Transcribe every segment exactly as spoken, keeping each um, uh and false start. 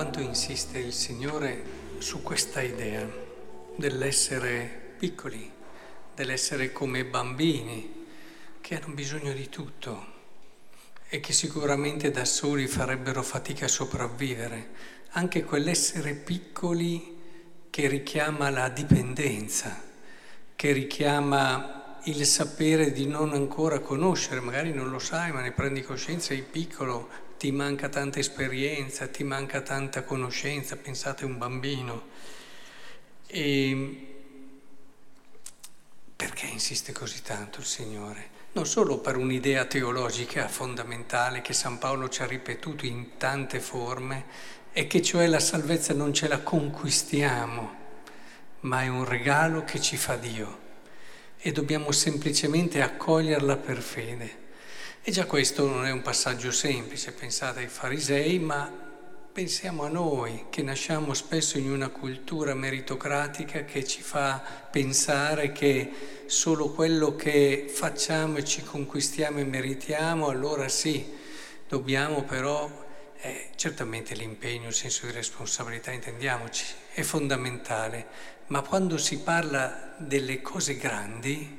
quanto insiste il Signore su questa idea dell'essere piccoli, dell'essere come bambini che hanno bisogno di tutto e che sicuramente da soli farebbero fatica a sopravvivere, anche quell'essere piccoli che richiama la dipendenza, che richiama il sapere di non ancora conoscere, magari non lo sai ma ne prendi coscienza, sei piccolo, ti manca tanta esperienza, ti manca tanta conoscenza, pensate a un bambino. E perché insiste così tanto il Signore? Non solo per un'idea teologica fondamentale che San Paolo ci ha ripetuto in tante forme, e che cioè la salvezza non ce la conquistiamo, ma è un regalo che ci fa Dio e dobbiamo semplicemente accoglierla per fede. E già questo non è un passaggio semplice, pensate ai farisei, ma pensiamo a noi che nasciamo spesso in una cultura meritocratica che ci fa pensare che solo quello che facciamo e ci conquistiamo e meritiamo, allora sì, dobbiamo però... Eh, certamente l'impegno, il senso di responsabilità, intendiamoci, è fondamentale, ma quando si parla delle cose grandi,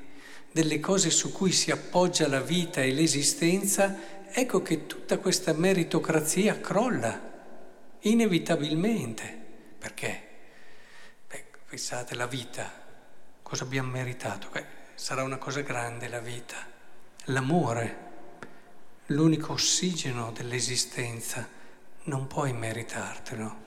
delle cose su cui si appoggia la vita e l'esistenza, ecco che tutta questa meritocrazia crolla, inevitabilmente. Perché? Beh, pensate, la vita, cosa abbiamo meritato? Beh, sarà una cosa grande la vita, l'amore. L'unico ossigeno dell'esistenza, non puoi meritartelo.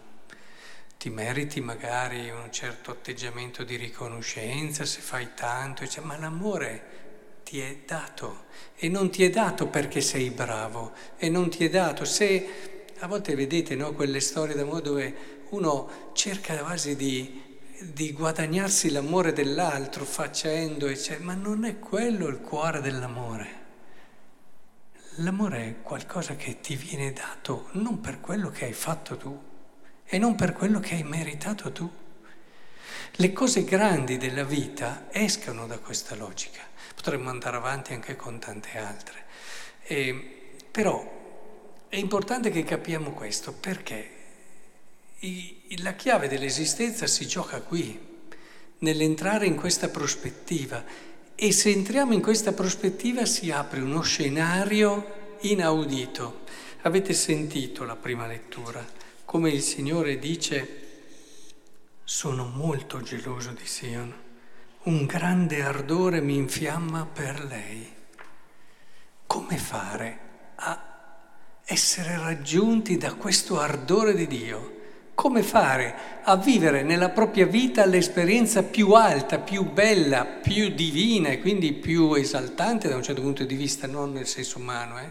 Ti meriti magari un certo atteggiamento di riconoscenza se fai tanto, cioè, ma l'amore ti è dato e non ti è dato perché sei bravo e non ti è dato. Se a volte vedete, no, quelle storie d'amore dove uno cerca quasi di di guadagnarsi l'amore dell'altro facendo, cioè, ma non è quello il cuore dell'amore. L'amore è qualcosa che ti viene dato non per quello che hai fatto tu e non per quello che hai meritato tu. Le cose grandi della vita escano da questa logica. Potremmo andare avanti anche con tante altre. E, però è importante che capiamo questo, perché i, la chiave dell'esistenza si gioca qui, nell'entrare in questa prospettiva. E se entriamo in questa prospettiva si apre uno scenario inaudito. Avete sentito la prima lettura, come il Signore dice: sono molto geloso di Sion, un grande ardore mi infiamma per lei. Come fare a essere raggiunti da questo ardore di Dio? Come fare a vivere nella propria vita l'esperienza più alta, più bella, più divina e quindi più esaltante da un certo punto di vista, non nel senso umano, eh?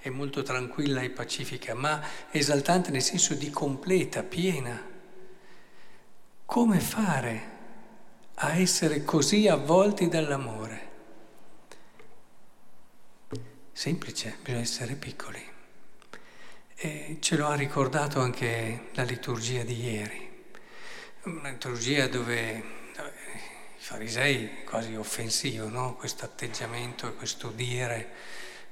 È molto tranquilla e pacifica, ma esaltante nel senso di completa, piena. Come fare a essere così avvolti dall'amore? Semplice, bisogna essere piccoli. E ce lo ha ricordato anche la liturgia di ieri, una liturgia dove i farisei, quasi offensivo, no? Questo atteggiamento e questo dire,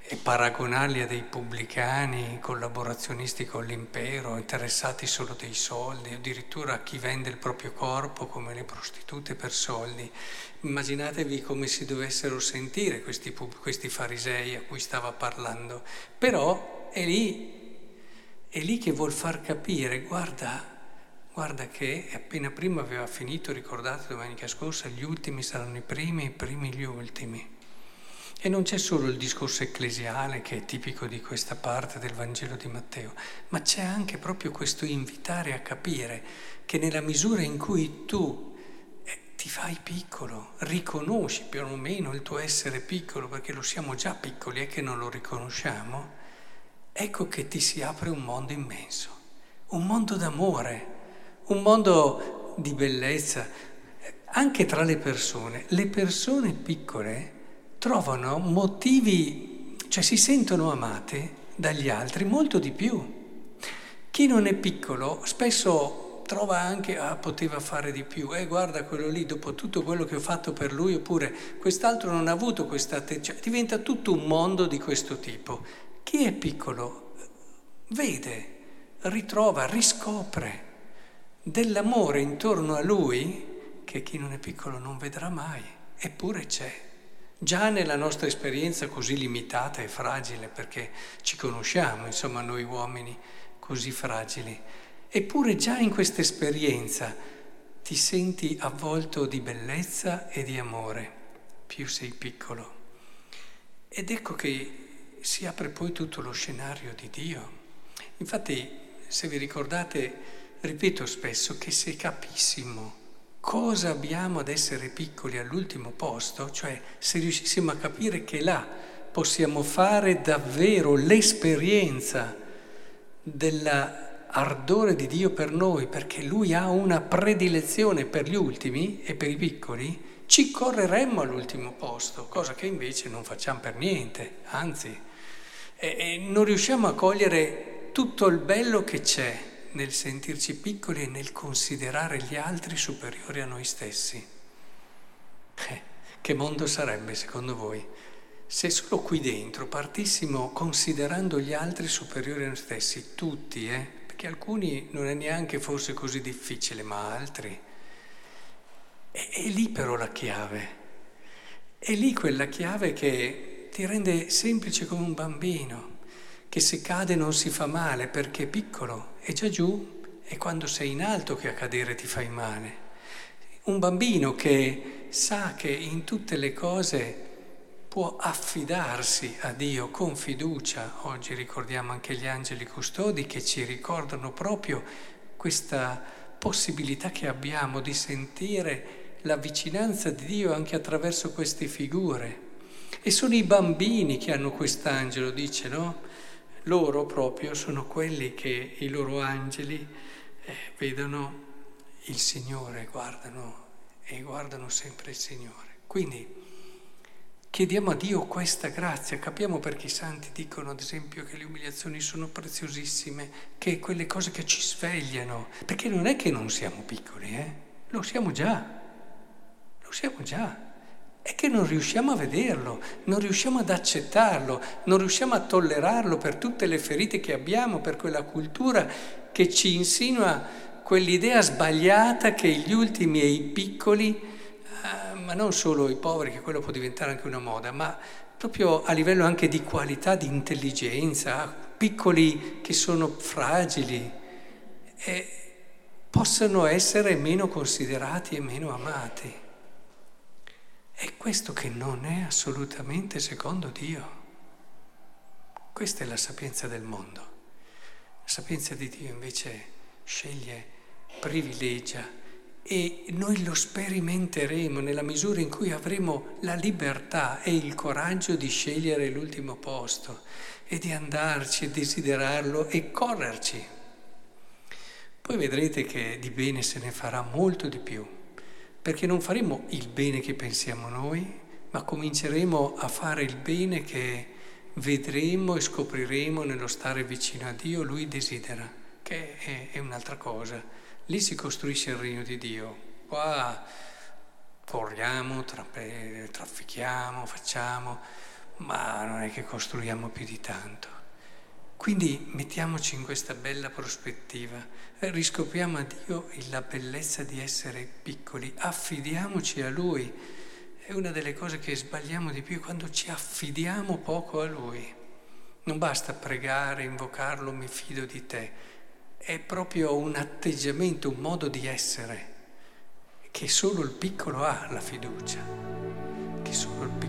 e paragonarli a dei pubblicani, collaborazionisti con l'impero, interessati solo dei soldi, addirittura a chi vende il proprio corpo come le prostitute per soldi. Immaginatevi come si dovessero sentire questi, questi farisei a cui stava parlando, però è lì. È lì che vuol far capire, guarda, guarda che appena prima aveva finito, ricordate domenica scorsa, gli ultimi saranno i primi, i primi gli ultimi. E non c'è solo il discorso ecclesiale che è tipico di questa parte del Vangelo di Matteo, ma c'è anche proprio questo invitare a capire che nella misura in cui tu ti fai piccolo, riconosci più o meno il tuo essere piccolo, perché lo siamo già piccoli e che non lo riconosciamo, ecco che ti si apre un mondo immenso, un mondo d'amore, un mondo di bellezza, anche tra le persone. Le persone piccole trovano motivi, cioè si sentono amate dagli altri molto di più. Chi non è piccolo spesso trova anche, ah, poteva fare di più, eh, guarda quello lì, dopo tutto quello che ho fatto per lui, oppure quest'altro non ha avuto questa attenzione, diventa tutto un mondo di questo tipo. Chi è piccolo vede, ritrova, riscopre dell'amore intorno a lui che chi non è piccolo non vedrà mai, eppure c'è. Già nella nostra esperienza così limitata e fragile, perché ci conosciamo, insomma, noi uomini così fragili, eppure già in questa esperienza ti senti avvolto di bellezza e di amore, più sei piccolo. Ed ecco che si apre poi tutto lo scenario di Dio. Infatti, se vi ricordate, ripeto spesso che se capissimo cosa abbiamo ad essere piccoli all'ultimo posto, cioè se riuscissimo a capire che là possiamo fare davvero l'esperienza dell'ardore di Dio per noi, perché Lui ha una predilezione per gli ultimi e per i piccoli, ci correremmo all'ultimo posto, cosa che invece non facciamo per niente, anzi, e, e non riusciamo a cogliere tutto il bello che c'è nel sentirci piccoli e nel considerare gli altri superiori a noi stessi. Eh, che mondo sarebbe, secondo voi, se solo qui dentro partissimo considerando gli altri superiori a noi stessi, tutti, eh? Perché alcuni non è neanche forse così difficile, ma altri. È, è lì però la chiave, è lì quella chiave che ti rende semplice come un bambino, che se cade non si fa male perché è piccolo, è già giù, e quando sei in alto che a cadere ti fai male. Un bambino che sa che in tutte le cose può affidarsi a Dio con fiducia. Oggi ricordiamo anche gli angeli custodi che ci ricordano proprio questa possibilità che abbiamo di sentire la vicinanza di Dio anche attraverso queste figure. E sono i bambini che hanno quest'angelo, dice, no? Loro proprio sono quelli che i loro angeli eh, vedono il Signore, guardano e guardano sempre il Signore. Quindi chiediamo a Dio questa grazia, capiamo perché i santi dicono ad esempio che le umiliazioni sono preziosissime, che quelle cose che ci svegliano, perché non è che non siamo piccoli, eh? Lo siamo già, lo siamo già. È che non riusciamo a vederlo, non riusciamo ad accettarlo, non riusciamo a tollerarlo per tutte le ferite che abbiamo, per quella cultura che ci insinua quell'idea sbagliata che gli ultimi e i piccoli, eh, ma non solo i poveri, che quello può diventare anche una moda, ma proprio a livello anche di qualità, di intelligenza, piccoli che sono fragili, eh, possano essere meno considerati e meno amati. È questo che non è assolutamente secondo Dio. Questa è la sapienza del mondo. La sapienza di Dio invece sceglie, privilegia, e noi lo sperimenteremo nella misura in cui avremo la libertà e il coraggio di scegliere l'ultimo posto e di andarci, desiderarlo e correrci. Poi vedrete che di bene se ne farà molto di più. Perché non faremo il bene che pensiamo noi, ma cominceremo a fare il bene che vedremo e scopriremo nello stare vicino a Dio, Lui desidera, che è, è un'altra cosa. Lì si costruisce il regno di Dio, qua corriamo, trape- traffichiamo, facciamo, ma non è che costruiamo più di tanto. Quindi mettiamoci in questa bella prospettiva, riscopriamo a Dio la bellezza di essere piccoli, affidiamoci a Lui. È una delle cose che sbagliamo di più, quando ci affidiamo poco a Lui. Non basta pregare, invocarlo, mi fido di te. È proprio un atteggiamento, un modo di essere, che solo il piccolo ha la fiducia, che solo il